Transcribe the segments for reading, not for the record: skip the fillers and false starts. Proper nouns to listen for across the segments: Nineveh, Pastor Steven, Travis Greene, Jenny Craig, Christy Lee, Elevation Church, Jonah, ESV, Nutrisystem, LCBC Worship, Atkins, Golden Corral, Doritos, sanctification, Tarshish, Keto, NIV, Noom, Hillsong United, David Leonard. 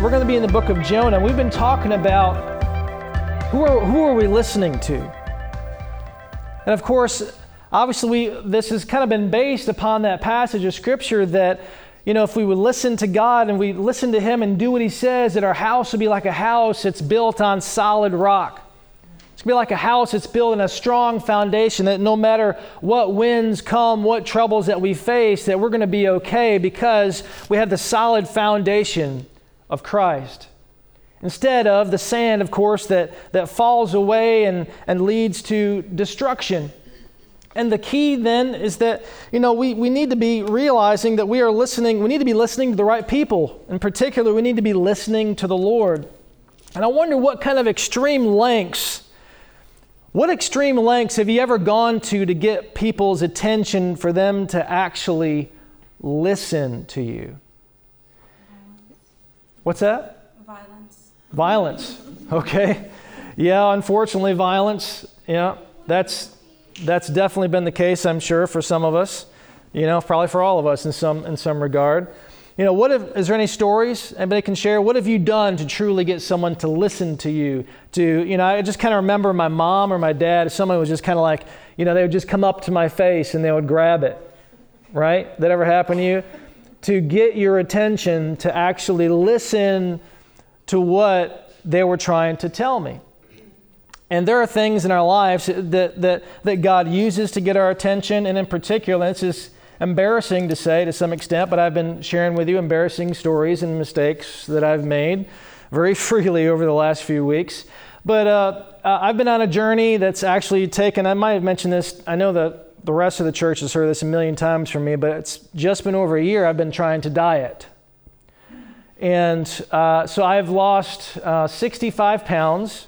We're going to be in the book of Jonah. We've been talking about who are we listening to? And of course, obviously, this has kind of been based upon that passage of Scripture that, you know, if we would listen to God and we listen to Him and do what He says, that our house would be like a house that's built on solid rock. It's going to be like a house that's built on a strong foundation, that no matter what winds come, what troubles that we face, that we're going to be okay because we have the solid foundation of Christ. Instead of the sand, of course, that falls away and leads to destruction. And the key then is that, you know, we need to be realizing that we are listening. We need to be listening to the right people. In particular, we need to be listening to the Lord. And I wonder what kind of extreme lengths have you ever gone to get people's attention for them to actually listen to you? What's that? Violence. Okay. Yeah, unfortunately, violence. Yeah, that's definitely been the case, I'm sure, for some of us, you know, probably for all of us in some regard. You know, is there any stories anybody can share? What have you done to truly get someone to listen to you? I just kind of remember my mom or my dad, someone was just kind of like, you know, they would just come up to my face and they would grab it, right? That ever happened to you? To get your attention to actually listen to what they were trying to tell me. And there are things in our lives that God uses to get our attention. And in particular, this is embarrassing to say to some extent, but I've been sharing with you embarrassing stories and mistakes that I've made very freely over the last few weeks. But I've been on a journey that's actually taken, I might have mentioned this, I know the rest of the church has heard this a million times from me, but it's just been over a year I've been trying to diet. And so I've lost 65 pounds.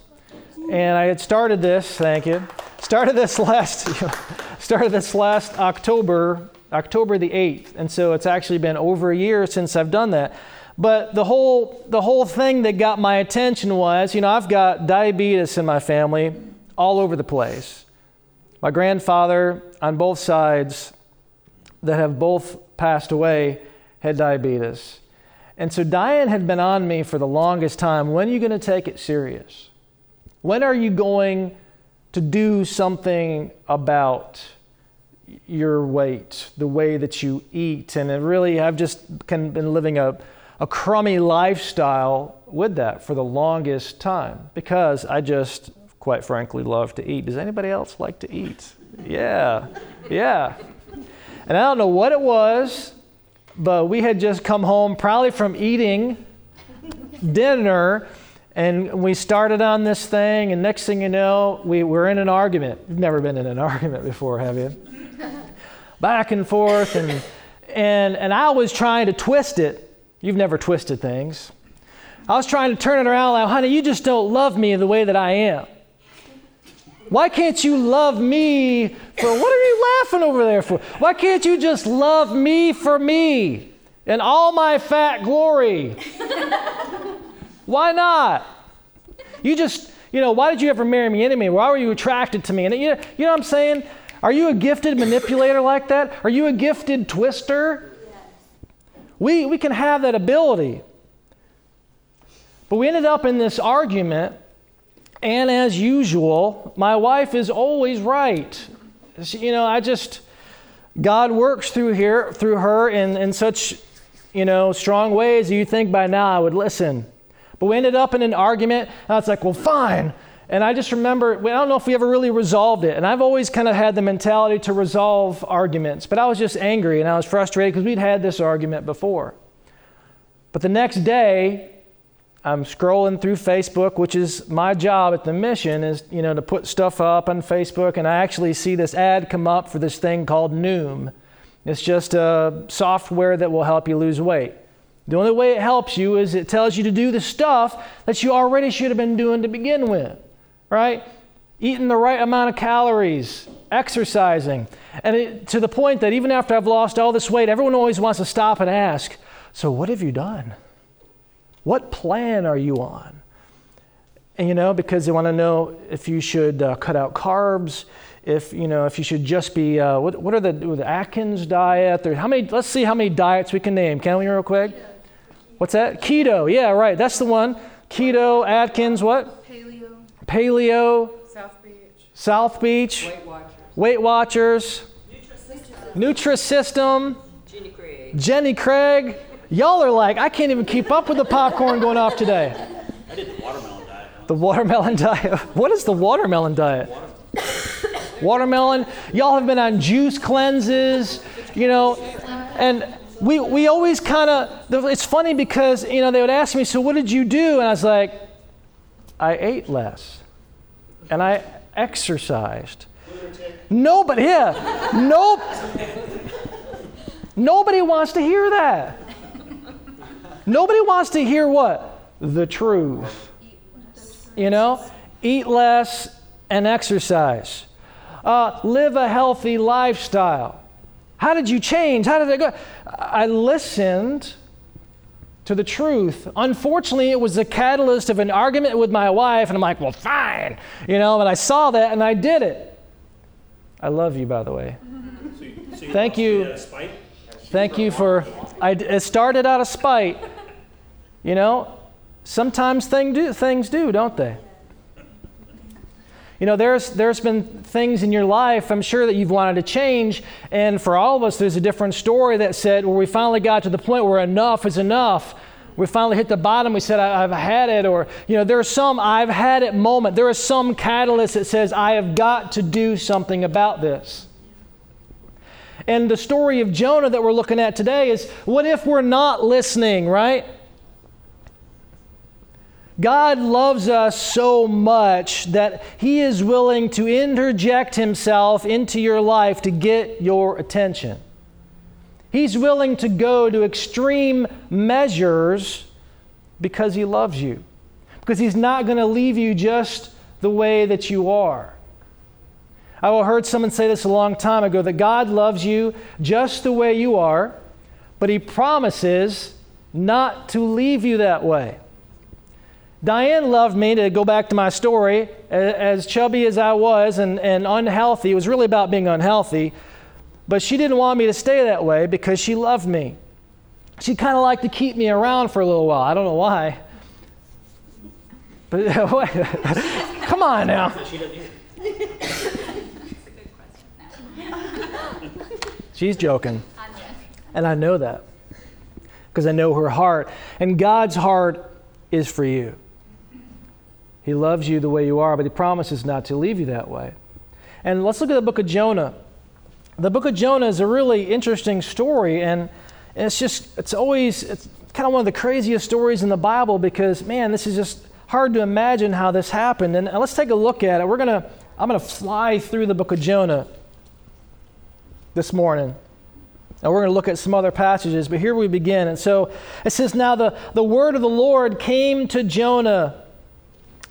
And I had started this last October the 8th. And so it's actually been over a year since I've done that. But the whole thing that got my attention was, you know, I've got diabetes in my family all over the place. My grandfather on both sides that have both passed away had diabetes. And so diet had been on me for the longest time. When are you going to take it serious? When are you going to do something about your weight, the way that you eat? And it really, I've just kind of been living a crummy lifestyle with that for the longest time because I just, quite frankly, love to eat. Does anybody else like to eat? Yeah. And I don't know what it was, but we had just come home probably from eating dinner. And we started on this thing, and next thing you know, we were in an argument. You've never been in an argument before, have you? Back and forth, and I was trying to twist it. You've never twisted things. I was trying to turn it around like, honey, you just don't love me the way that I am. Why can't you love me for, what are you laughing over there for? Why can't you just love me for me in all my fat glory? Why not? You just, you know, why did you ever marry me anyway? Why were you attracted to me? And you know what I'm saying? Are you a gifted manipulator like that? Are you a gifted twister? Yes. We can have that ability. But we ended up in this argument, and as usual, my wife is always right. She, you know, God works through her in such, you know, strong ways you think by now I would listen. But we ended up in an argument, and I was like, well, fine. And I just remember, I don't know if we ever really resolved it. And I've always kind of had the mentality to resolve arguments. But I was just angry, and I was frustrated because we'd had this argument before. But the next day, I'm scrolling through Facebook, which is my job at the mission, is, you know, to put stuff up on Facebook. And I actually see this ad come up for this thing called Noom. It's just a software that will help you lose weight. The only way it helps you is it tells you to do the stuff that you already should have been doing to begin with, right? Eating the right amount of calories, exercising. And to the point that even after I've lost all this weight, everyone always wants to stop and ask, so what have you done? What plan are you on? And, you know, because they want to know if you should cut out carbs, if you should just be, what are the Atkins diet? Let's see how many diets we can name. Can we real quick? What's that? Keto. Yeah, right. That's the one. Keto, Atkins, what? Paleo. South Beach. Weight Watchers. Nutrisystem. Jenny Craig. Y'all are like, I can't even keep up with the popcorn going off today. I did the watermelon diet. The watermelon diet. What is the watermelon diet? Watermelon. Y'all have been on juice cleanses, you know, and we always kind of, it's funny because, you know, they would ask me, so what did you do? And I was like, I ate less and I exercised. Nobody wants to hear that. Nobody wants to hear what? The truth. You know, eat less and exercise. Live a healthy lifestyle. How did you change? How did it go? I listened to the truth. Unfortunately, it was the catalyst of an argument with my wife, and I'm like, well, fine. You know, and I saw that, and I did it. I love you, by the way. So you thank you. It started out of spite. You know, sometimes things do, don't they? You know, there's been things in your life, I'm sure, that you've wanted to change, and for all of us, there's a different story that said, well, we finally got to the point where enough is enough. We finally hit the bottom. We said, I've had it, or, you know, there's some I've had it moment. There is some catalyst that says, I have got to do something about this. And the story of Jonah that we're looking at today is, what if we're not listening, right? God loves us so much that He is willing to interject Himself into your life to get your attention. He's willing to go to extreme measures because He loves you, because He's not going to leave you just the way that you are. I heard someone say this a long time ago, that God loves you just the way you are, but He promises not to leave you that way. Diane loved me, to go back to my story, as chubby as I was and unhealthy. It was really about being unhealthy, but she didn't want me to stay that way because she loved me. She kind of liked to keep me around for a little while. I don't know why. But come on now. She's joking, and I know that because I know her heart, and God's heart is for you. He loves you the way you are, but He promises not to leave you that way. And let's look at the book of Jonah. The book of Jonah is a really interesting story, and it's kind of one of the craziest stories in the Bible because, man, this is just hard to imagine how this happened. And let's take a look at it. I'm going to fly through the book of Jonah this morning, and we're going to look at some other passages, but here we begin. And so it says, now the word of the Lord came to Jonah,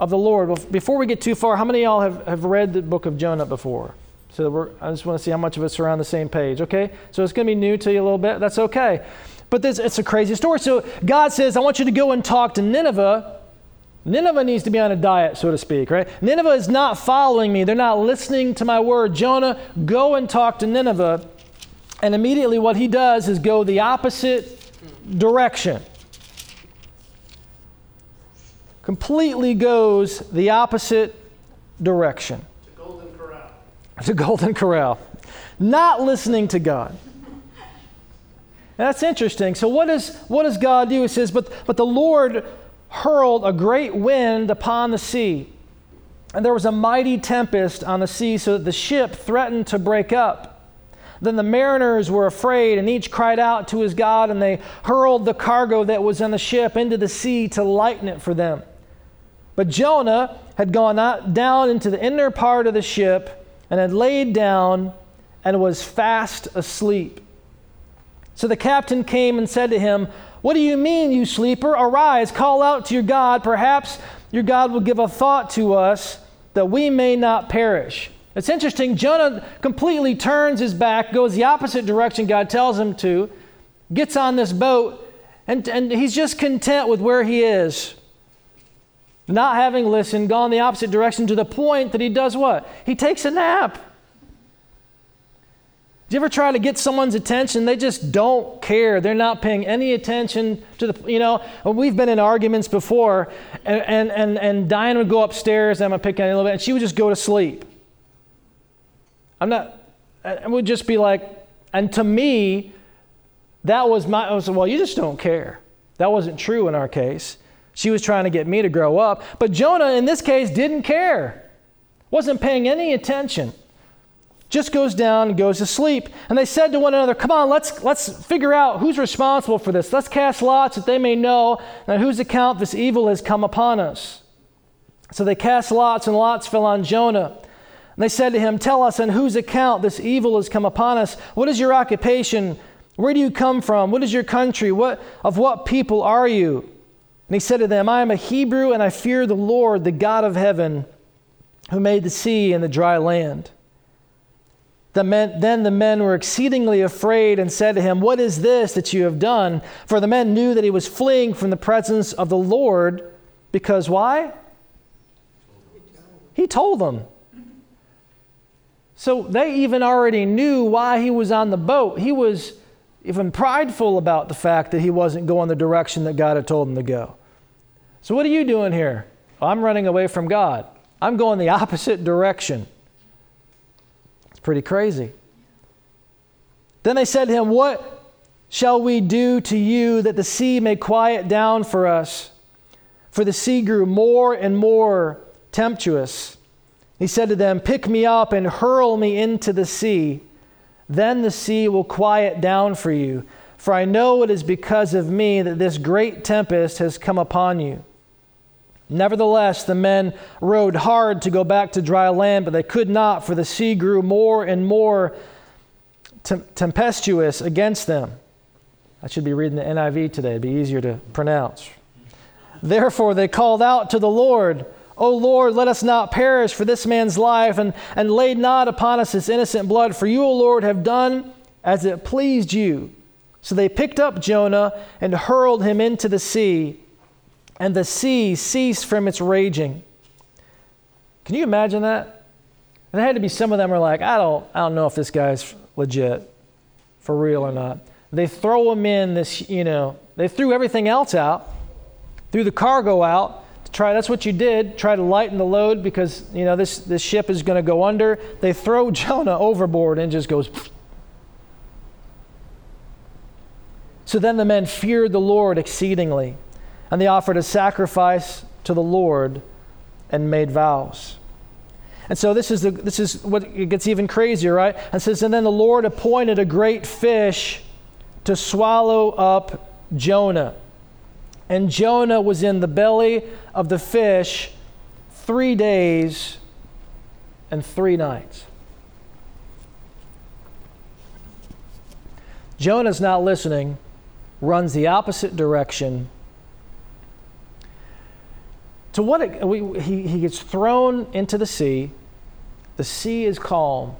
of the Lord. Well, before we get too far, how many of y'all have read the book of Jonah before? So I just want to see how much of us are on the same page, okay? So it's going to be new to you a little bit. That's okay. But it's a crazy story. So God says, I want you to go and talk to Nineveh. Nineveh needs to be on a diet, so to speak, right? Nineveh is not following me. They're not listening to my word. Jonah, go and talk to Nineveh. And immediately what he does is go the opposite direction. Completely goes the opposite direction. To Golden Corral. Not listening to God. And that's interesting. So what does God do? He says, but the Lord hurled a great wind upon the sea, and there was a mighty tempest on the sea, so that the ship threatened to break up. Then the mariners were afraid, and each cried out to his God, and they hurled the cargo that was on the ship into the sea to lighten it for them. But Jonah had gone down into the inner part of the ship, and had laid down, and was fast asleep. So the captain came and said to him, What do you mean, you sleeper? Arise, call out to your God. Perhaps your God will give a thought to us that we may not perish. It's interesting. Jonah completely turns his back, goes the opposite direction God tells him to, gets on this boat, and he's just content with where he is. Not having listened, gone the opposite direction to the point that he does what? He takes a nap. Do you ever try to get someone's attention? They just don't care. They're not paying any attention to the, you know, we've been in arguments before, and Diane would go upstairs, and I'm going to pick on you a little bit, and she would just go to sleep. It would just be like, and to me, that was well, you just don't care. That wasn't true in our case. She was trying to get me to grow up. But Jonah, in this case, didn't care. Wasn't paying any attention. Just goes down and goes to sleep. And they said to one another, come on, let's figure out who's responsible for this. Let's cast lots that they may know on whose account this evil has come upon us. So they cast lots, and lots fell on Jonah. And they said to him, tell us on whose account this evil has come upon us. What is your occupation? Where do you come from? What is your country? Of what people are you? And he said to them, I am a Hebrew, and I fear the Lord, the God of heaven, who made the sea and the dry land. Then the men were exceedingly afraid and said to him, what is this that you have done? For the men knew that he was fleeing from the presence of the Lord, because why? He told them. So they even already knew why he was on the boat. He was even prideful about the fact that he wasn't going the direction that God had told him to go. So what are you doing here? Well, I'm running away from God. I'm going the opposite direction. Pretty crazy. Then they said to him, what shall we do to you that the sea may quiet down for us? For the sea grew more and more tempestuous. He said to them, pick me up and hurl me into the sea. Then the sea will quiet down for you. For I know it is because of me that this great tempest has come upon you. Nevertheless, the men rowed hard to go back to dry land, but they could not, for the sea grew more and more tempestuous against them. I should be reading the NIV today. It'd be easier to pronounce. Therefore, they called out to the Lord, O Lord, let us not perish for this man's life, and lay not upon us his innocent blood. For you, O Lord, have done as it pleased you. So they picked up Jonah and hurled him into the sea, and the sea ceased from its raging. Can you imagine that? And there had to be some of them who are like, I don't know if this guy's legit, for real or not. They throw him in this, they threw everything else out, threw the cargo out to try. That's what you did. Try to lighten the load because this ship is going to go under. They throw Jonah overboard and just goes. Pfft. So then the men feared the Lord exceedingly. And they offered a sacrifice to the Lord and made vows. And so this is what it gets even crazier, right? It says, and then the Lord appointed a great fish to swallow up Jonah. And Jonah was in the belly of the fish 3 days and 3 nights. Jonah's not listening, runs the opposite direction. To what he gets thrown into the sea is calm,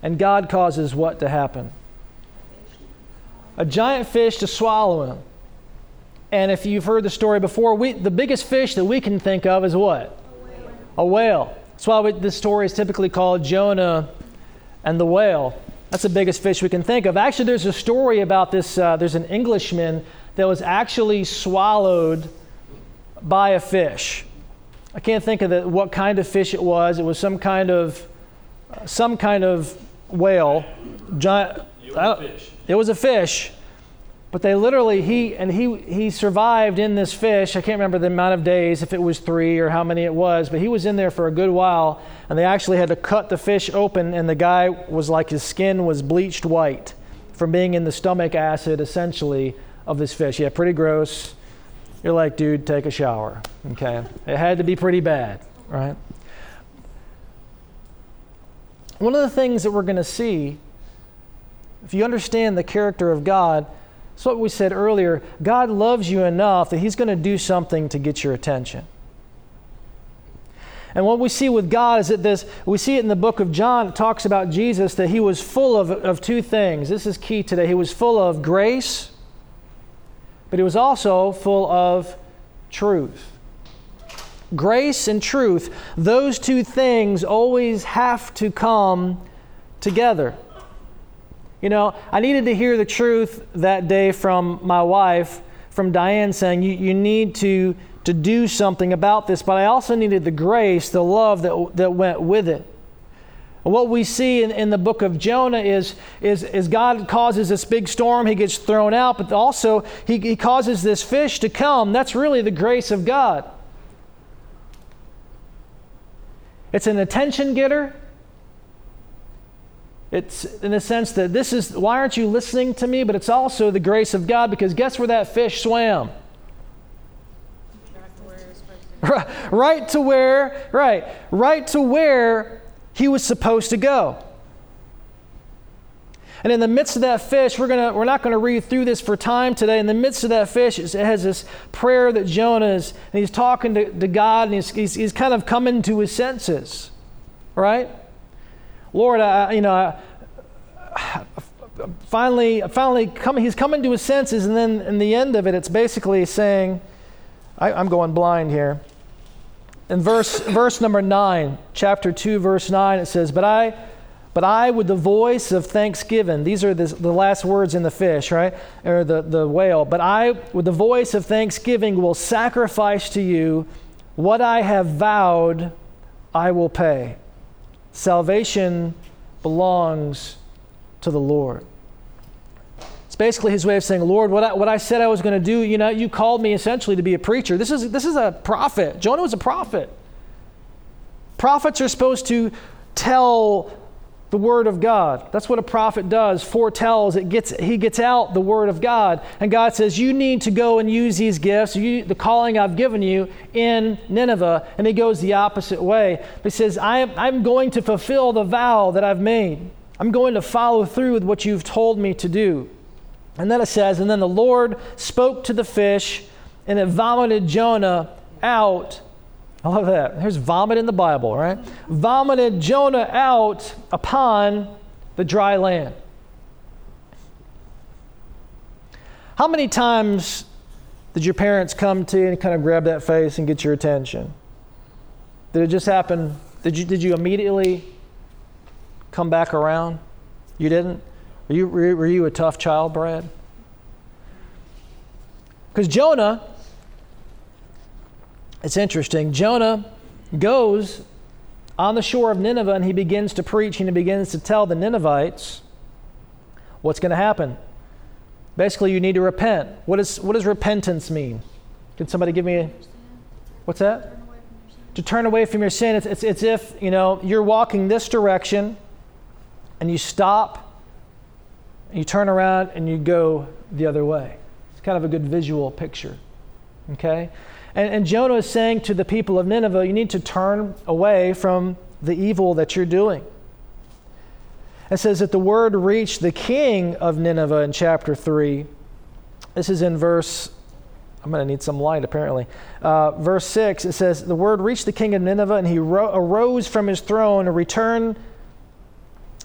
and God causes what to happen? A giant fish to swallow him. And if you've heard the story before, the biggest fish that we can think of is what? A whale. A whale. That's why this story is typically called Jonah and the whale. That's the biggest fish we can think of. Actually, there's a story about this. There's an Englishman that was actually swallowed by a fish. I can't think of what kind of fish it was. It was some kind of whale. Giant. It was a fish. But they literally he survived in this fish. I can't remember the amount of days, if it was 3 or how many it was, but he was in there for a good while, and they actually had to cut the fish open, and the guy was like, his skin was bleached white from being in the stomach acid essentially of this fish. Yeah, pretty gross. You're like, dude, take a shower, okay? It had to be pretty bad, right? One of the things that we're going to see, if you understand the character of God, It's what we said earlier. God loves you enough that He's going to do something to get your attention. And what we see with God is that we see it in the book of John. It talks about Jesus, that He was full of two things. This is key today. He was full of grace, but He was also full of truth. Grace and truth, those two things always have to come together. You know, I needed to hear the truth that day from my wife, from Diane, saying, you need to do something about this, but I also needed the grace, the love that went with it. And what we see in the book of Jonah is God causes this big storm, he gets thrown out, but also he causes this fish to come. That's really the grace of God. It's an attention getter. It's in the sense that this is, why aren't you listening to me? But it's also the grace of God, because guess where that fish swam? Right to where he was supposed to go. And in the midst of that fish, we're not going to read through this for time today. In the midst of that fish, it has this prayer that Jonah is, and he's talking to God, and he's kind of coming to his senses, right? Lord, he's coming to his senses, and then in the end of it, it's basically saying, I'm going blind here. In verse number 9, chapter 2, verse 9, it says, But I with the voice of thanksgiving, these are the last words in the fish, right? Or the whale. But I with the voice of thanksgiving will sacrifice to you. What I have vowed, I will pay. Salvation belongs to the Lord. It's basically his way of saying, Lord, what I said I was going to do, you know, you called me essentially to be a preacher. This is a prophet. Jonah was a prophet. Prophets are supposed to tell the word of God. That's what a prophet does, foretells. He gets out the word of God. And God says, you need to go and use these gifts, the calling I've given you in Nineveh. And he goes the opposite way. He says, I'm going to fulfill the vow that I've made. I'm going to follow through with what you've told me to do. And then it says, and then the Lord spoke to the fish, and it vomited Jonah out. I love that. Here's vomit in the Bible, right? Vomited Jonah out upon the dry land. How many times did your parents come to you and kind of grab that face and get your attention? Did it just happen? Did you immediately come back around? You didn't? Were you a tough child, Brad? Because Jonah, it's interesting, Jonah goes on the shore of Nineveh and he begins to preach and he begins to tell the Ninevites what's going to happen. Basically, you need to repent. What does repentance mean? Can somebody give me what's that? To turn away from your sin. It's if, you know, you're walking this direction and you stop, you turn around and you go the other way. It's kind of a good visual picture, okay? And Jonah is saying to the people of Nineveh, you need to turn away from the evil that you're doing. It says that the word reached the king of Nineveh in chapter 3. This is in verse, I'm going to need some light apparently. Verse 6, it says, the word reached the king of Nineveh, and he arose from his throne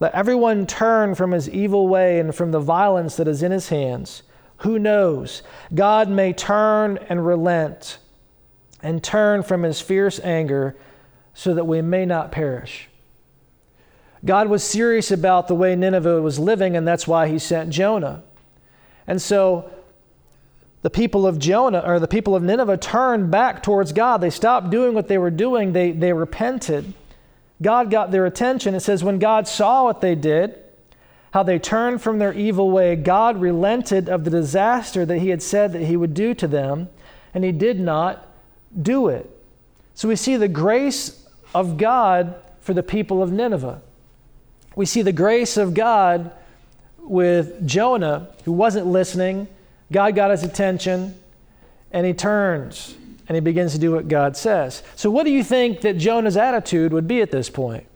Let everyone turn from his evil way and from the violence that is in his hands. Who knows? God may turn and relent and turn from his fierce anger so that we may not perish. God was serious about the way Nineveh was living, and that's why he sent Jonah. And so the people of Nineveh turned back towards God. They stopped doing what they were doing. They repented. God got their attention. It says, when God saw what they did, how they turned from their evil way, God relented of the disaster that he had said that he would do to them, and he did not do it. So we see the grace of God for the people of Nineveh. We see the grace of God with Jonah, who wasn't listening. God got his attention, and he turns, and he begins to do what God says. So what do you think that Jonah's attitude would be at this point?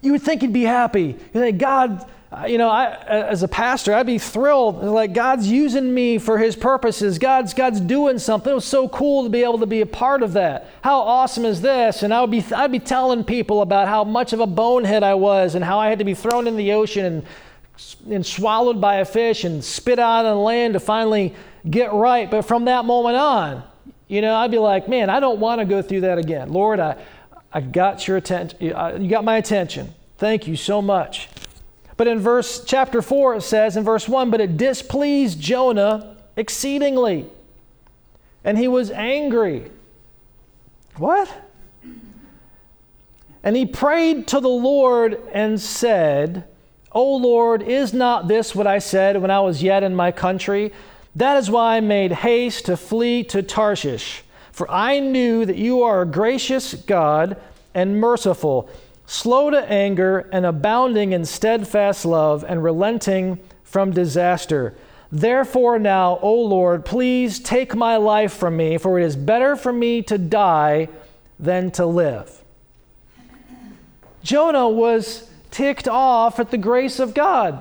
You would think he'd be happy. You think, God, as a pastor, I'd be thrilled. Like, God's using me for his purposes. God's doing something. It was so cool to be able to be a part of that. How awesome is this? And I'd be telling people about how much of a bonehead I was and how I had to be thrown in the ocean and swallowed by a fish and spit out on land to finally get right. But from that moment on, I'd be like, man, I don't want to go through that again. Lord, I got your attention. You got my attention. Thank you so much. But in chapter 4, it says in verse 1, but it displeased Jonah exceedingly, and he was angry. What? And he prayed to the Lord and said, O Lord, is not this what I said when I was yet in my country? That is why I made haste to flee to Tarshish. For I knew that you are a gracious God and merciful, slow to anger and abounding in steadfast love and relenting from disaster. Therefore now, O Lord, please take my life from me, for it is better for me to die than to live. Jonah was ticked off at the grace of God.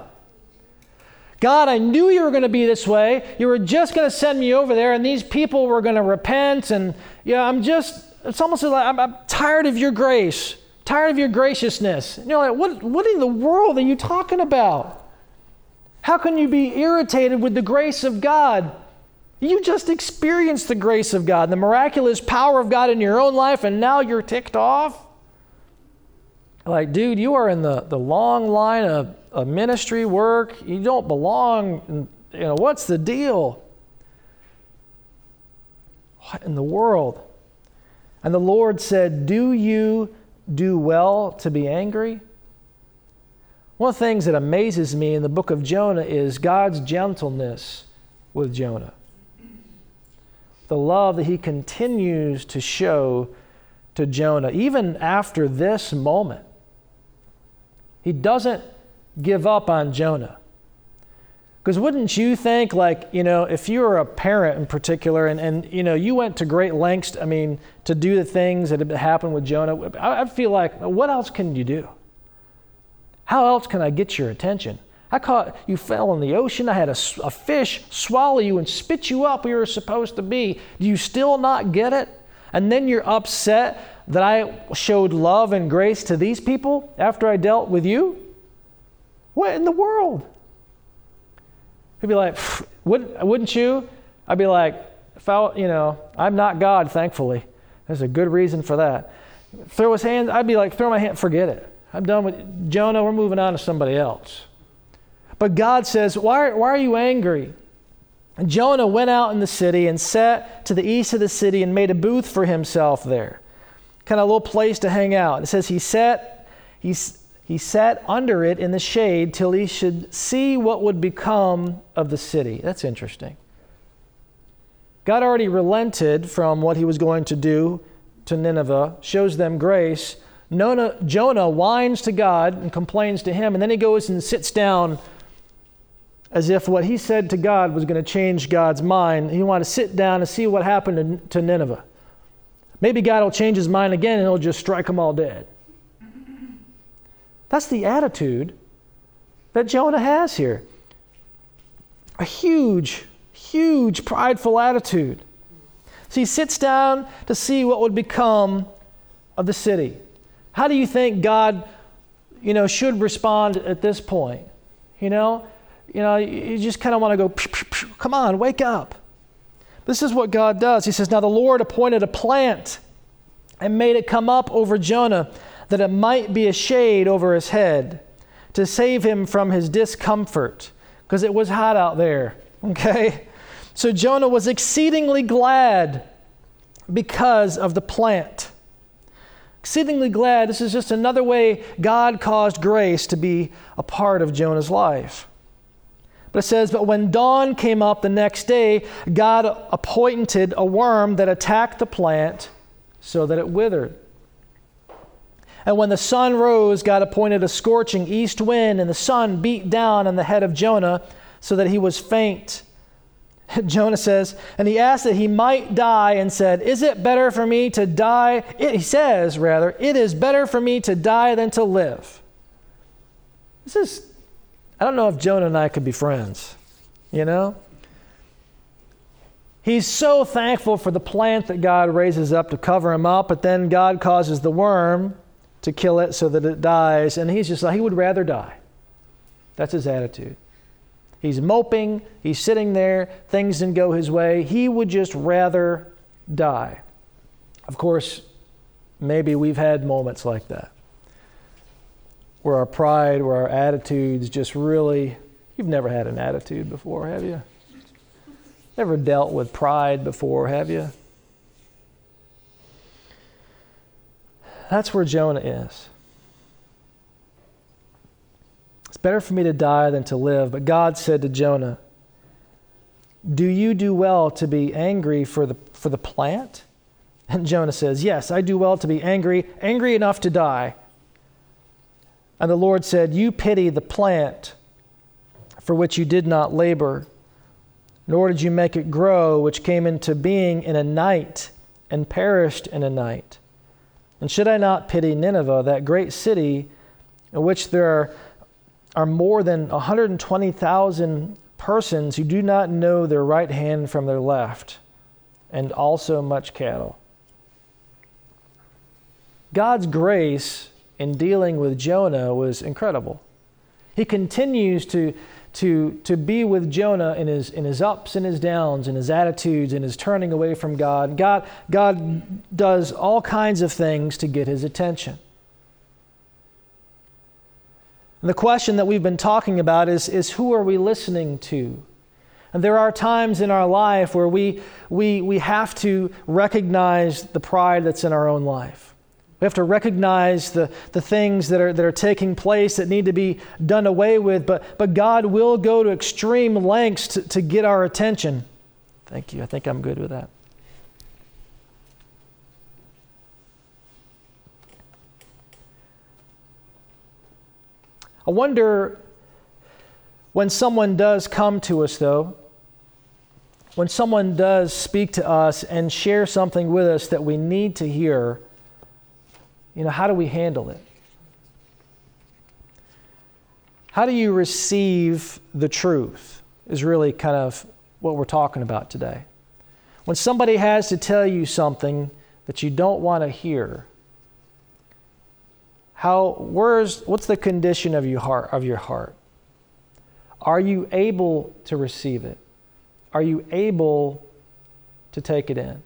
God, I knew you were going to be this way. You were just going to send me over there, and these people were going to repent. And it's almost like I'm tired of your grace, tired of your graciousness. And you're like, what in the world are you talking about? How can you be irritated with the grace of God? You just experienced the grace of God, the miraculous power of God in your own life, and now you're ticked off? Like, dude, you are in the long line of ministry work. You don't belong. What's the deal? What in the world? And the Lord said, do you do well to be angry? One of the things that amazes me in the book of Jonah is God's gentleness with Jonah. The love that he continues to show to Jonah, even after this moment. He doesn't give up on Jonah. Because wouldn't you think, if you were a parent in particular, and you went to great lengths, to do the things that had happened with Jonah, I feel like, what else can you do? How else can I get your attention? I caught you, fell in the ocean. I had a fish swallow you and spit you up where you were supposed to be. Do you still not get it? And then you're upset that I showed love and grace to these people after I dealt with you? What in the world? He'd be like, wouldn't you? I'd be like, I'm not God, thankfully. There's a good reason for that. I'd be like, throw my hand, forget it. I'm done with Jonah, we're moving on to somebody else. But God says, why are you angry? And Jonah went out in the city and sat to the east of the city and made a booth for himself there. Kind of a little place to hang out. And it says he sat under it in the shade till he should see what would become of the city. That's interesting. God already relented from what he was going to do to Nineveh, shows them grace. Jonah whines to God and complains to him, and then he goes and sits down as if what he said to God was going to change God's mind. He wanted to sit down and see what happened to Nineveh. Maybe God will change his mind again and he'll just strike them all dead. That's the attitude that Jonah has here. A huge, huge prideful attitude. So he sits down to see what would become of the city. How do you think God, should respond at this point? You just kind of want to go, psh, psh, psh, come on, wake up. This is what God does. He says, now the Lord appointed a plant and made it come up over Jonah, that it might be a shade over his head to save him from his discomfort, because it was hot out there, okay? So Jonah was exceedingly glad because of the plant. exceedingly glad. This is just another way God caused grace to be a part of Jonah's life. But it says, but when dawn came up the next day, God appointed a worm that attacked the plant so that it withered. And when the sun rose, God appointed a scorching east wind, and the sun beat down on the head of Jonah so that he was faint. Jonah says, and he asked that he might die and said, is it better for me to die? It is better for me to die than to live. I don't know if Jonah and I could be friends, you know? He's so thankful for the plant that God raises up to cover him up, but then God causes the worm to kill it so that it dies, and he's just like, he would rather die. That's his attitude. He's moping, he's sitting there, things didn't go his way. He would just rather die. Of course, maybe we've had moments like that where our pride, where our attitudes just really, you've never had an attitude before, have you? Never dealt with pride before, have you? That's where Jonah is. It's better for me to die than to live. But God said to Jonah, do you do well to be angry for the plant? And Jonah says, yes, I do well to be angry enough to die. And the Lord said, you pity the plant for which you did not labor, nor did you make it grow, which came into being in a night and perished in a night. And should I not pity Nineveh, that great city in which there are more than 120,000 persons who do not know their right hand from their left, and also much cattle? God's grace in dealing with Jonah was incredible. He continues to be with Jonah in his ups and his downs, in his attitudes, in his turning away from God. God does all kinds of things to get his attention. And the question that we've been talking about is who are we listening to? And there are times in our life where we have to recognize the pride that's in our own life. We have to recognize the things that are taking place that need to be done away with, but God will go to extreme lengths to get our attention. Thank you. I think I'm good with that. I wonder when someone does come to us, though, when someone does speak to us and share something with us that we need to hear, you know, how do we handle it? How do you receive the truth is really kind of what we're talking about today. When somebody has to tell you something that you don't want to hear, what's the condition of your heart? Are you able to receive it? Are you able to take it in?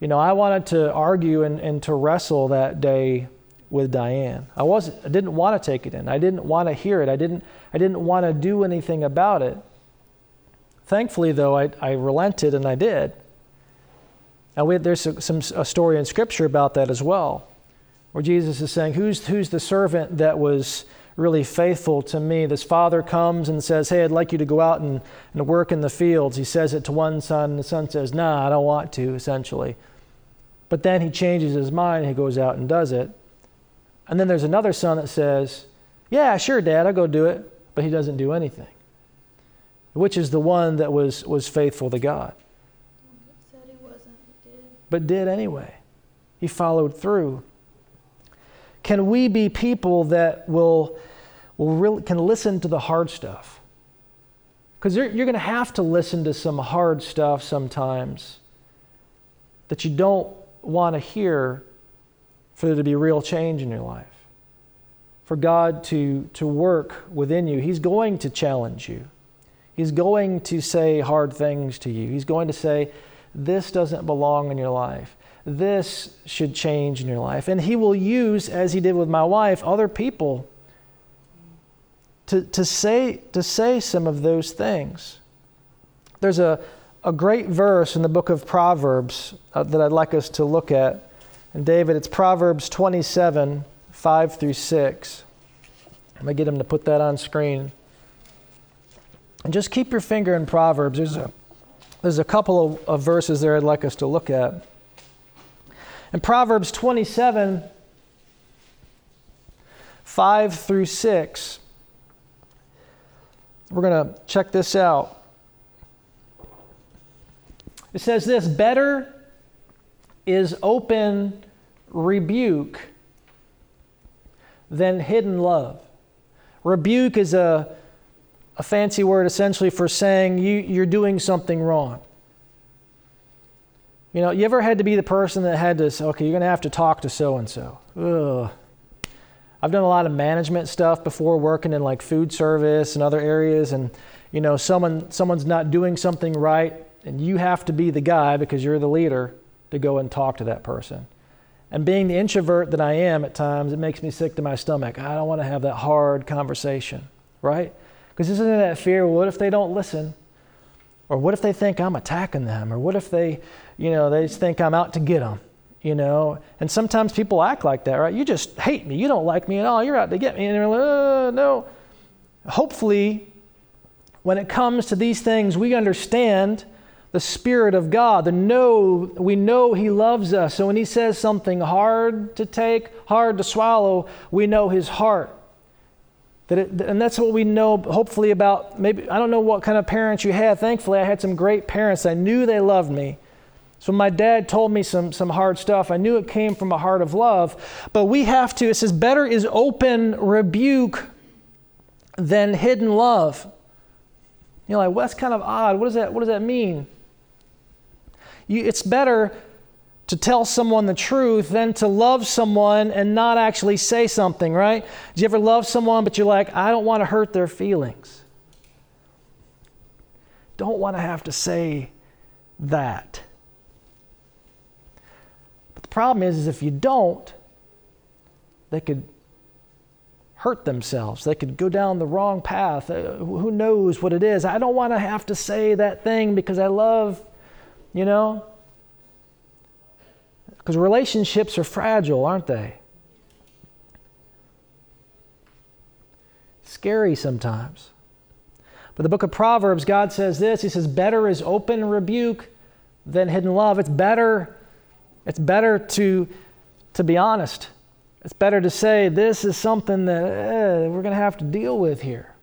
You know, I wanted to argue and to wrestle that day with Diane. I didn't want to take it in. I didn't want to hear it. I didn't want to do anything about it. Thankfully, though, I relented and I did. And there's a story in Scripture about that as well, where Jesus is saying, who's the servant that was really faithful to me? This father comes and says, hey, I'd like you to go out and work in the fields. He says it to one son, and the son says, nah, I don't want to, essentially. But then he changes his mind, he goes out and does it. And then there's another son that says, yeah, sure, Dad, I'll go do it. But he doesn't do anything. Which is the one that was faithful to God? Said he wasn't, but did anyway. He followed through. Can we be people that can listen to the hard stuff? Because you're going to have to listen to some hard stuff sometimes that you don't want to hear for there to be real change in your life, for God to work within you. He's going to challenge you. He's going to say hard things to you. He's going to say, this doesn't belong in your life. This should change in your life. And he will use, as he did with my wife, other people to say some of those things. There's a great verse in the book of Proverbs that I'd like us to look at And David, it's Proverbs 27, 5 through 6. I'm going to get him to put that on screen. And just keep your finger in Proverbs. There's a couple of verses there I'd like us to look at. In Proverbs 27, 5 through 6, we're going to check this out. It says this, better is open rebuke than hidden love. Rebuke is a fancy word essentially for saying you're doing something wrong. You know, you ever had to be the person that had to say, okay, you're going to have to talk to so-and-so. Ugh. I've done a lot of management stuff before, working in like food service and other areas, and you know, someone's not doing something right, and you have to be the guy because you're the leader to go and talk to that person. And being the introvert that I am at times, it makes me sick to my stomach. I don't want to have that hard conversation, right? Because isn't it that fear, what if they don't listen? Or what if they think I'm attacking them? Or what if they just think I'm out to get them, you know? And sometimes people act like that, right? You just hate me. You don't like me at all. You're out to get me. And they're like, oh, no. Hopefully, when it comes to these things, we understand the Spirit of God, we know He loves us. So when He says something hard to take, hard to swallow, we know His heart. And that's what we know, hopefully, about maybe, I don't know what kind of parents you had. Thankfully, I had some great parents. I knew they loved me. So when my dad told me some hard stuff, I knew it came from a heart of love. But we have to, it says, better is open rebuke than hidden love. You're like, well, that's kind of odd. What does that mean? It's better to tell someone the truth than to love someone and not actually say something, right? Did you ever love someone, but you're like, I don't want to hurt their feelings. Don't want to have to say that. But the problem is if you don't, they could hurt themselves. They could go down the wrong path. Who knows what it is? I don't want to have to say that thing because I love, you know? Because relationships are fragile, aren't they? Scary sometimes. But the book of Proverbs, God says this. He says, better is open rebuke than hidden love. It's better to be honest. It's better to say, this is something that we're going to have to deal with here.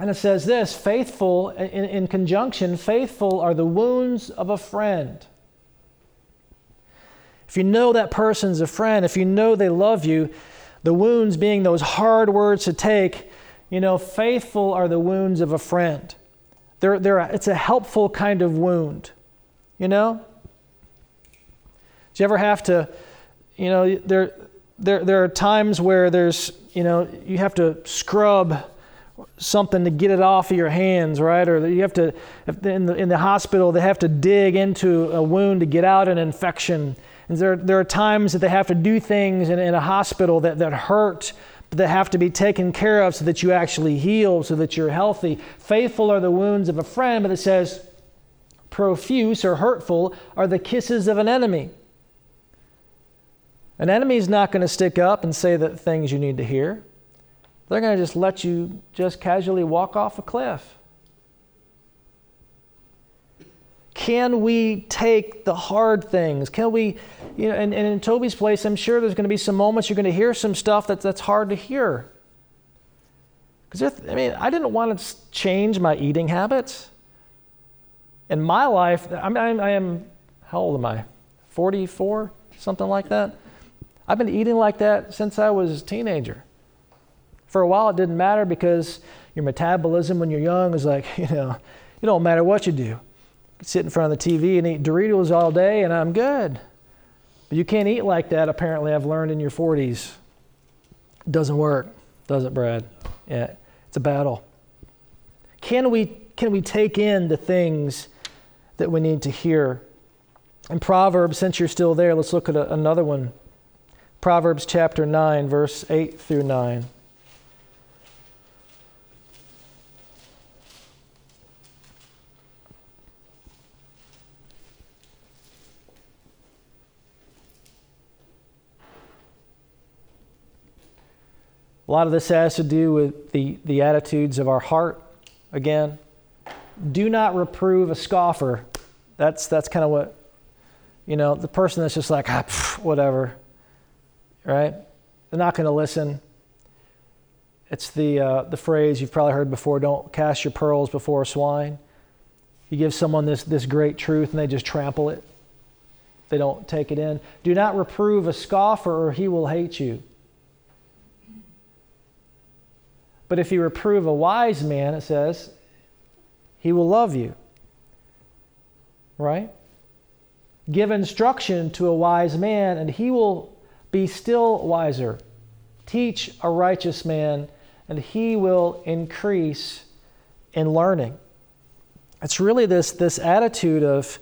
And it says this, faithful, in conjunction, faithful are the wounds of a friend. If you know that person's a friend, if you know they love you, the wounds being those hard words to take, you know, faithful are the wounds of a friend. It's a helpful kind of wound, you know? Do you ever have to, you know, there are times where there's, you know, you have to scrub something to get it off of your hands, right? Or you have to, in the hospital, they have to dig into a wound to get out an infection. And there are times that they have to do things in a hospital that hurt, but that have to be taken care of so that you actually heal, so that you're healthy. Faithful are the wounds of a friend, but it says profuse or hurtful are the kisses of an enemy. An enemy is not going to stick up and say the things you need to hear. They're going to just let you just casually walk off a cliff. Can we take the hard things? Can we, you know, and in Toby's place, I'm sure there's going to be some moments you're going to hear some stuff that's hard to hear. Because, I mean, I didn't want to change my eating habits. In my life, I am, how old am I? 44? Something like that. I've been eating like that since I was a teenager. For a while, it didn't matter because your metabolism when you're young is like, you know, it don't matter what you do. You can sit in front of the TV and eat Doritos all day and I'm good. But you can't eat like that, apparently, I've learned in your 40s. It doesn't work, does it, Brad? Yeah, it's a battle. Can we take in the things that we need to hear? In Proverbs, since you're still there, let's look at another one. Proverbs chapter 9, verse 8 through 9. lot of this has to do with the attitudes of our heart. Again, do not reprove a scoffer. That's kind of what, you know, the person that's just like, whatever, right? They're not going to listen. It's the phrase you've probably heard before, don't cast your pearls before swine. You give someone this great truth and they just trample it. They don't take it in. Do not reprove a scoffer or he will hate you. But if you reprove a wise man, it says, he will love you. Right? Give instruction to a wise man and he will be still wiser. Teach a righteous man and he will increase in learning. It's really this attitude of,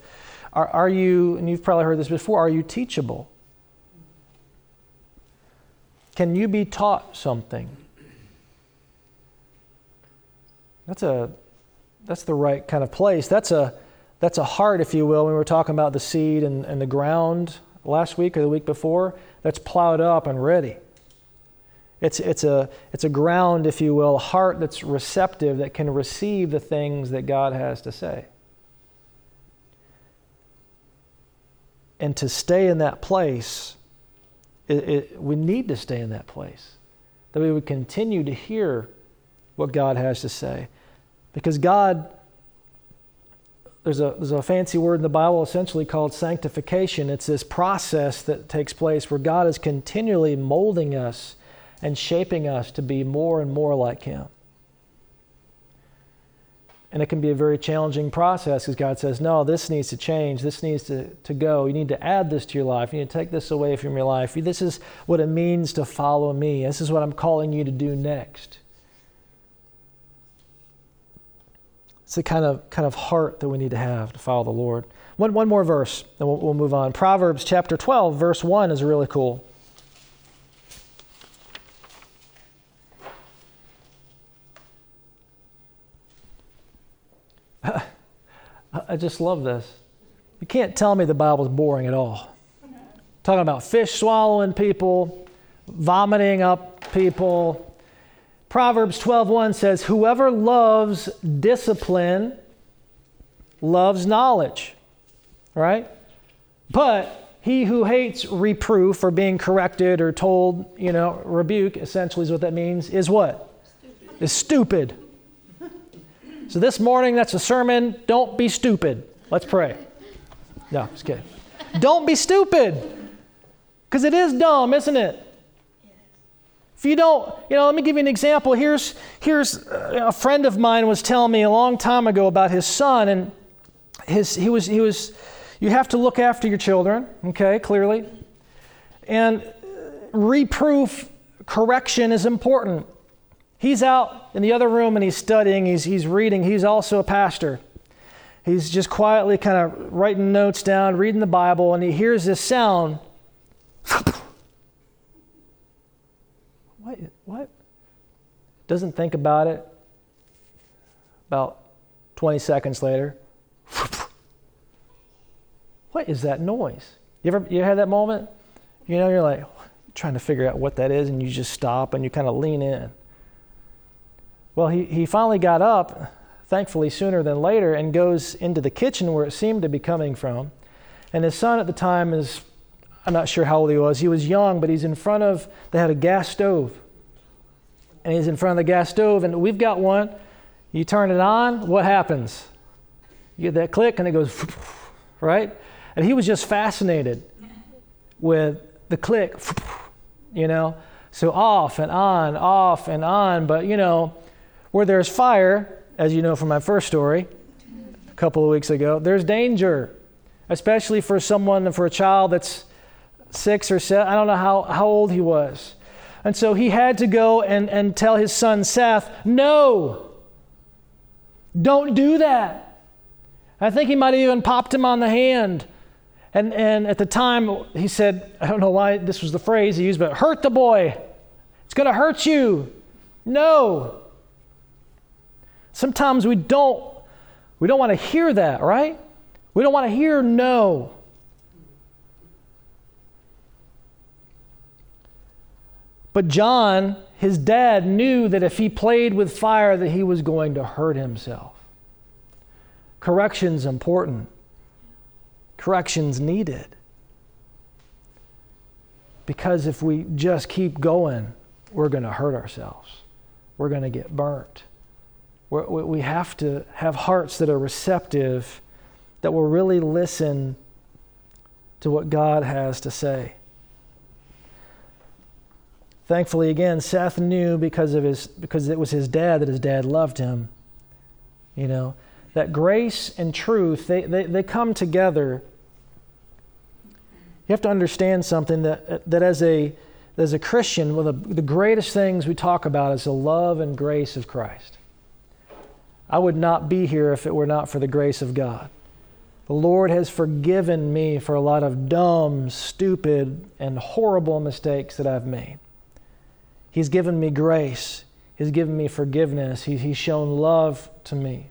are you, and you've probably heard this before, are you teachable? Can you be taught something? That's the right kind of place. That's a heart, if you will. When we were talking about the seed and the ground last week or the week before, that's plowed up and ready. It's a ground, if you will, a heart that's receptive, that can receive the things that God has to say. And to stay in that place, we need to stay in that place, that we would continue to hear what God has to say. Because God, there's a fancy word in the Bible essentially called sanctification. It's this process that takes place where God is continually molding us and shaping us to be more and more like Him. And it can be a very challenging process because God says, no, this needs to change. This needs to go. You need to add this to your life. You need to take this away from your life. This is what it means to follow me. This is what I'm calling you to do next. It's the kind of heart that we need to have to follow the Lord. One more verse, and we'll move on. Proverbs chapter 12, verse 1 is really cool. I just love this. You can't tell me the Bible's boring at all. Talking about fish swallowing people, vomiting up people. Proverbs 12:1 says, whoever loves discipline loves knowledge, right? But he who hates reproof or being corrected or told, rebuke, essentially is what that means, is what? Stupid. Is stupid. So this morning, that's a sermon, don't be stupid. Let's pray. No, just kidding. Don't be stupid, because it is dumb, isn't it? If you don't, let me give you an example. Here's a friend of mine was telling me a long time ago about his son, and he was you have to look after your children, okay, clearly. And reproof, correction is important. He's out in the other room and he's studying, he's reading, he's also a pastor. He's just quietly kind of writing notes down, reading the Bible, and he hears this sound. What? Doesn't think about it. About 20 seconds later. What is that noise? You ever had that moment? You're like trying to figure out what that is, and you just stop and you kind of lean in. Well, he finally got up, thankfully sooner than later, and goes into the kitchen where it seemed to be coming from. And his son at the time is, I'm not sure how old he was. He was young, but they had a gas stove. And he's in front of the gas stove, and we've got one. You turn it on, what happens? You get that click, and it goes, right? And he was just fascinated with the click, So off and on, but where there's fire, as you know from my first story a couple of weeks ago, there's danger, especially for a child that's 6 or 7, I don't know how old he was. And so he had to go and tell his son Seth, no, don't do that. I think he might have even popped him on the hand. And at the time he said, I don't know why this was the phrase he used, but hurt the boy. It's going to hurt you. No. Sometimes we don't want to hear that, right? We don't want to hear no. But John, his dad, knew that if he played with fire that he was going to hurt himself. Correction's important. Correction's needed. Because if we just keep going, we're going to hurt ourselves. We're going to get burnt. We have to have hearts that are receptive, that will really listen to what God has to say. Thankfully, again, Seth knew because it was his dad that his dad loved him. You know, that grace and truth, they come together. You have to understand something that as a Christian, one of the greatest things we talk about is the love and grace of Christ. I would not be here if it were not for the grace of God. The Lord has forgiven me for a lot of dumb, stupid, and horrible mistakes that I've made. He's given me grace. He's given me forgiveness. He's shown love to me.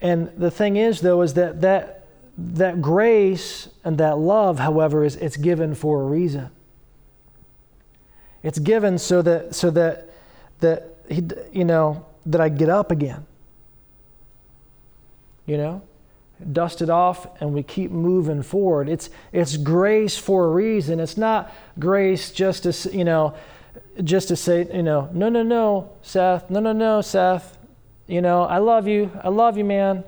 And the thing is, though, is that grace and that love, however, it's given for a reason. It's given so that I get up again. You know, dust it off and we keep moving forward. It's grace for a reason. It's not grace just to say, no, Seth, no, Seth. You know, I love you, man.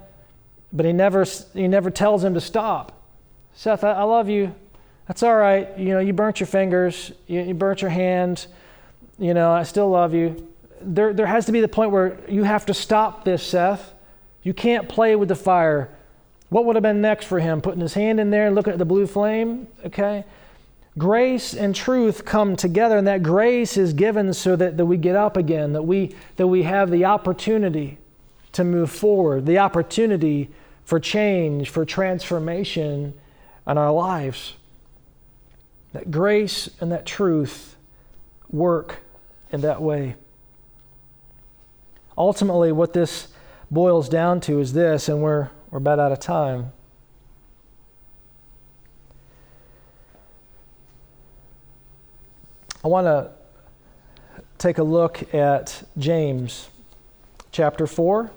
But he never tells him to stop. Seth, I love you. That's all right. You know, you burnt your fingers. You burnt your hand. You know, I still love you. There has to be the point where you have to stop this, Seth. You can't play with the fire. What would have been next for him? Putting his hand in there and looking at the blue flame? Okay. Grace and truth come together, and that grace is given so that we get up again, that we have the opportunity to move forward, the opportunity for change, for transformation in our lives. That grace and that truth work in that way. Ultimately, what this boils down to is this, and we're about out of time. I want to take a look at James chapter 4,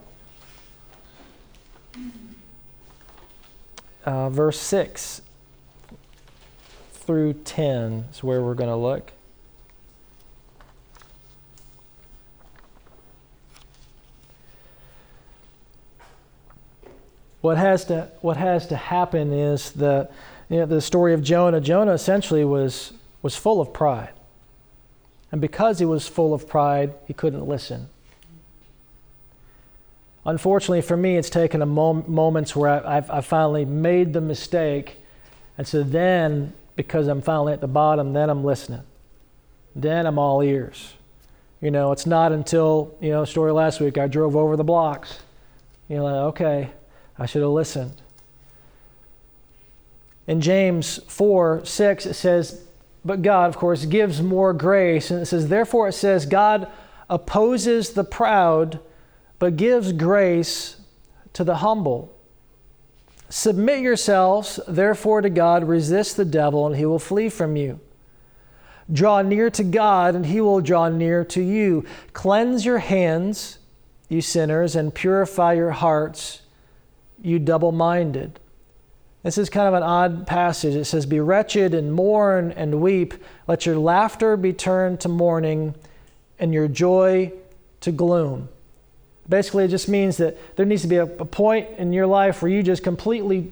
verse 6 through 10 is where we're going to look. What has to happen is the story of Jonah. Jonah essentially was full of pride. And because he was full of pride, he couldn't listen. Unfortunately for me, it's taken a moments where I finally made the mistake. And so then, because I'm finally at the bottom, then I'm listening. Then I'm all ears. You know, it's not until, you know, story last week, I drove over the blocks. You know, like, okay, I should have listened. In James 4:6, it says, but God, of course, gives more grace. And it says, therefore it says, God opposes the proud, but gives grace to the humble. Submit yourselves, therefore, to God. Resist the devil, and he will flee from you. Draw near to God, and he will draw near to you. Cleanse your hands, you sinners, and purify your hearts, you double-minded. This is kind of an odd passage. It says, be wretched and mourn and weep. Let your laughter be turned to mourning and your joy to gloom. Basically, it just means that there needs to be a point in your life where you just completely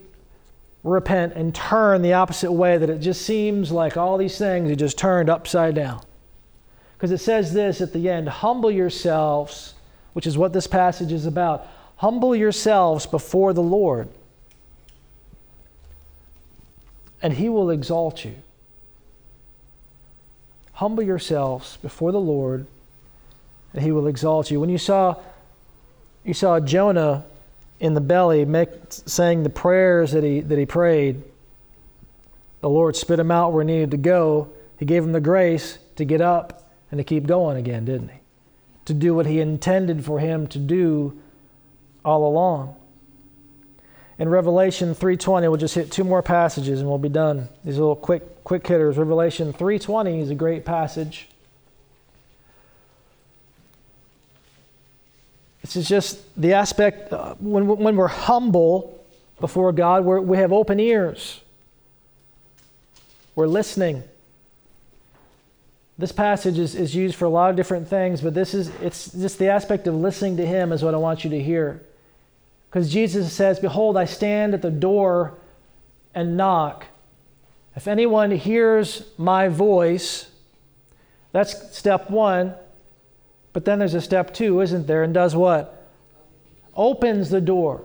repent and turn the opposite way, that it just seems like all these things you just turned upside down. Because it says this at the end, humble yourselves, which is what this passage is about. Humble yourselves before the Lord, and he will exalt you. Humble yourselves before the Lord, and he will exalt you. When you saw Jonah in the belly saying the prayers that he prayed, the Lord spit him out where he needed to go. He gave him the grace to get up and to keep going again, didn't he? To do what he intended for him to do all along. in Revelation 3:20, we'll just hit two more passages and we'll be done. These little quick hitters. Revelation 3:20 is a great passage. This is just the aspect when we're humble before God, we have open ears. We're listening. This passage is used for a lot of different things, but it's just the aspect of listening to Him is what I want you to hear. Because Jesus says, "Behold, I stand at the door and knock. If anyone hears my voice," that's step one. But then there's a step two, isn't there? And does what? Opens the door.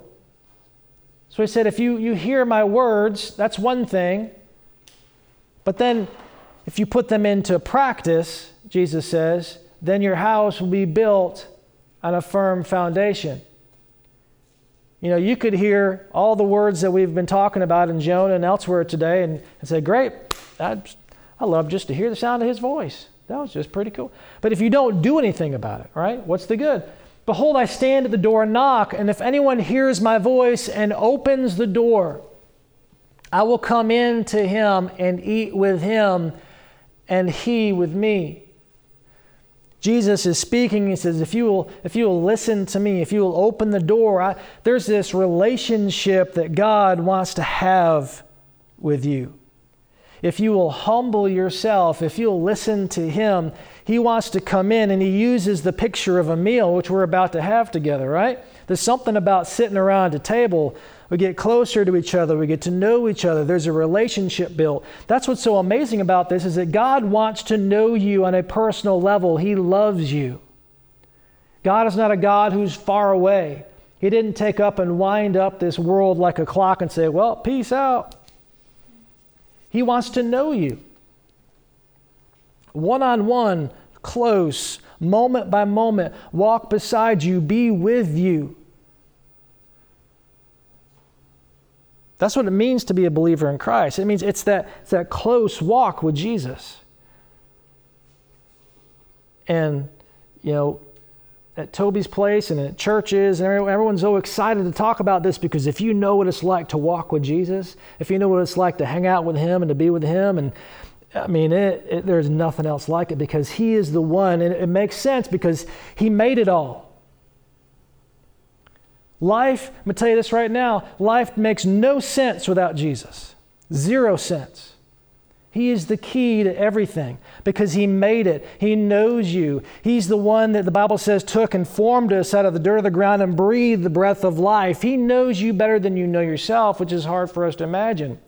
So he said, if you hear my words, that's one thing. But then if you put them into practice, Jesus says, then your house will be built on a firm foundation. You know, you could hear all the words that we've been talking about in Jonah and elsewhere today and say, great, I love just to hear the sound of his voice. That was just pretty cool. But if you don't do anything about it, right? What's the good? Behold, I stand at the door and knock, and if anyone hears my voice and opens the door, I will come in to him and eat with him and he with me. Jesus is speaking. He says, if you will listen to me, if you will open the door, there's this relationship that God wants to have with you. If you will humble yourself, if you'll listen to him, he wants to come in, and he uses the picture of a meal, which we're about to have together, right? There's something about sitting around a table. We get closer to each other. We get to know each other. There's a relationship built. That's what's so amazing about this, is that God wants to know you on a personal level. He loves you. God is not a God who's far away. He didn't take up and wind up this world like a clock and say, well, peace out. He wants to know you. One-on-one, close, moment by moment, walk beside you, be with you. That's what it means to be a believer in Christ. It means it's that close walk with Jesus. And, you know, at Toby's place and at churches, and everyone's so excited to talk about this, because if you know what it's like to walk with Jesus, if you know what it's like to hang out with him and to be with him, and I mean, there's nothing else like it, because he is the one, and it makes sense because he made it all. Life, I'm going to tell you this right now, life makes no sense without Jesus. 0 sense. He is the key to everything, because he made it. He knows you. He's the one that the Bible says took and formed us out of the dirt of the ground and breathed the breath of life. He knows you better than you know yourself, which is hard for us to imagine.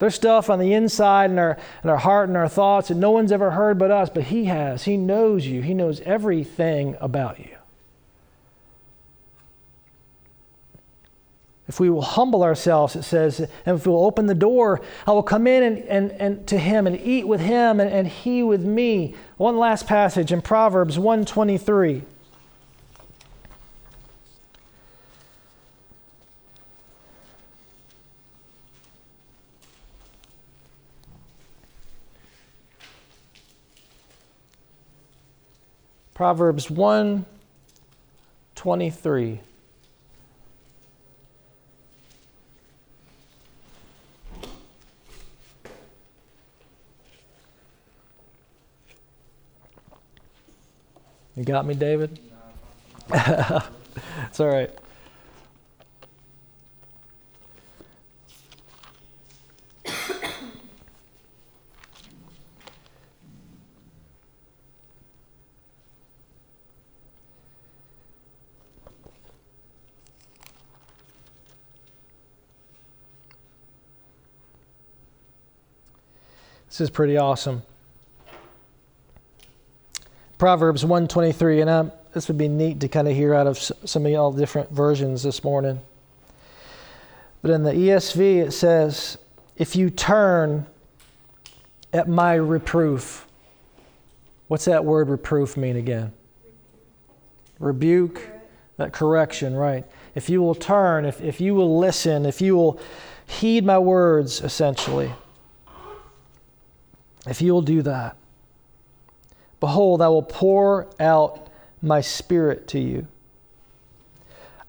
There's stuff on the inside in our heart and our thoughts that no one's ever heard but us, but he has. He knows you. He knows everything about you. If we will humble ourselves, it says, and if we will open the door, I will come in and to him and eat with him and he with me. One last passage in Proverbs 1:23. Proverbs 1:23. You got me, David? It's all right. This is pretty awesome. Proverbs 1:23, and this would be neat to kind of hear out of some of y'all different versions this morning. But in the ESV, it says, if you turn at my reproof. What's that word reproof mean again? Rebuke, that correction, right? If you will turn, if you will listen, if you will heed my words, essentially. If you will do that. Behold, I will pour out my spirit to you.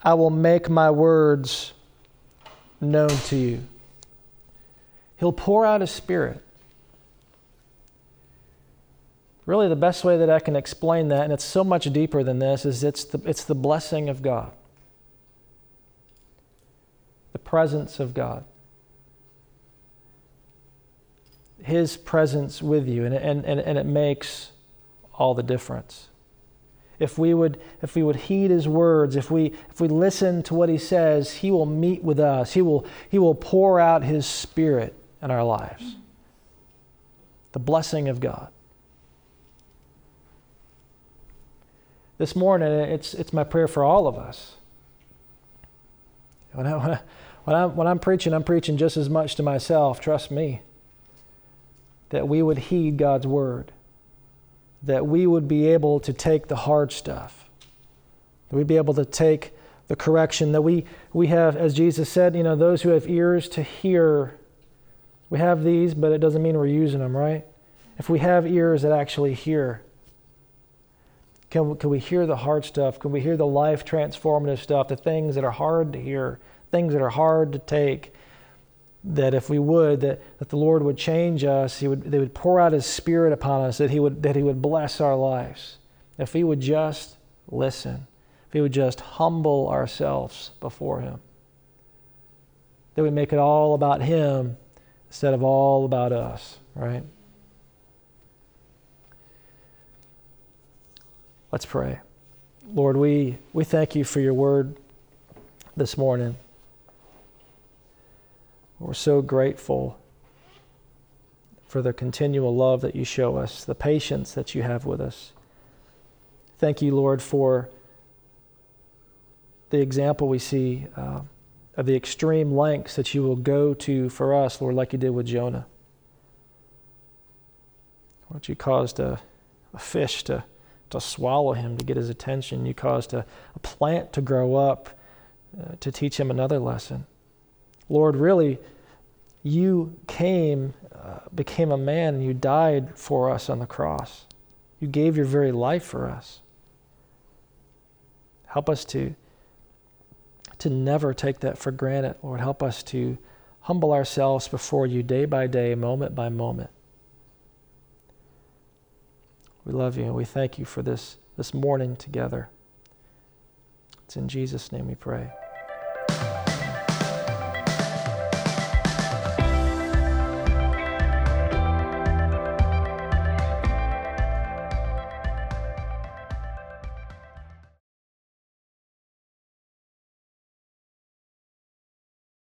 I will make my words known to you. He'll pour out His Spirit. Really, the best way that I can explain that, and it's so much deeper than this, is it's the blessing of God. The presence of God. His presence with you, and it makes all the difference. If we would heed His words, if we listen to what He says, He will meet with us. He will pour out His Spirit in our lives. The blessing of God. This morning, it's my prayer for all of us. When I'm preaching, I'm preaching just as much to myself, trust me, that we would heed God's word, that we would be able to take the hard stuff, that we'd be able to take the correction, that we have, as Jesus said, you know, those who have ears to hear, we have these, but it doesn't mean we're using them, right? If we have ears that actually hear, can we hear the hard stuff? Can we hear the life transformative stuff, the things that are hard to hear, things that are hard to take? That if we would, that the Lord would change us, they would pour out His Spirit upon us, that He would bless our lives. If we would just listen, if we would just humble ourselves before Him, that we make it all about Him instead of all about us, right? Let's pray. Lord, we thank You for Your word this morning. We're so grateful for the continual love that You show us, the patience that You have with us. Thank You, Lord, for the example we see of the extreme lengths that You will go to for us, Lord, like You did with Jonah. Lord, You caused a fish to swallow him to get his attention. You caused a plant to grow up to teach him another lesson. Lord, really, You came, became a man, and You died for us on the cross. You gave Your very life for us. Help us to never take that for granted, Lord. Help us to humble ourselves before You day by day, moment by moment. We love You, and we thank You for this morning together. It's in Jesus' name we pray.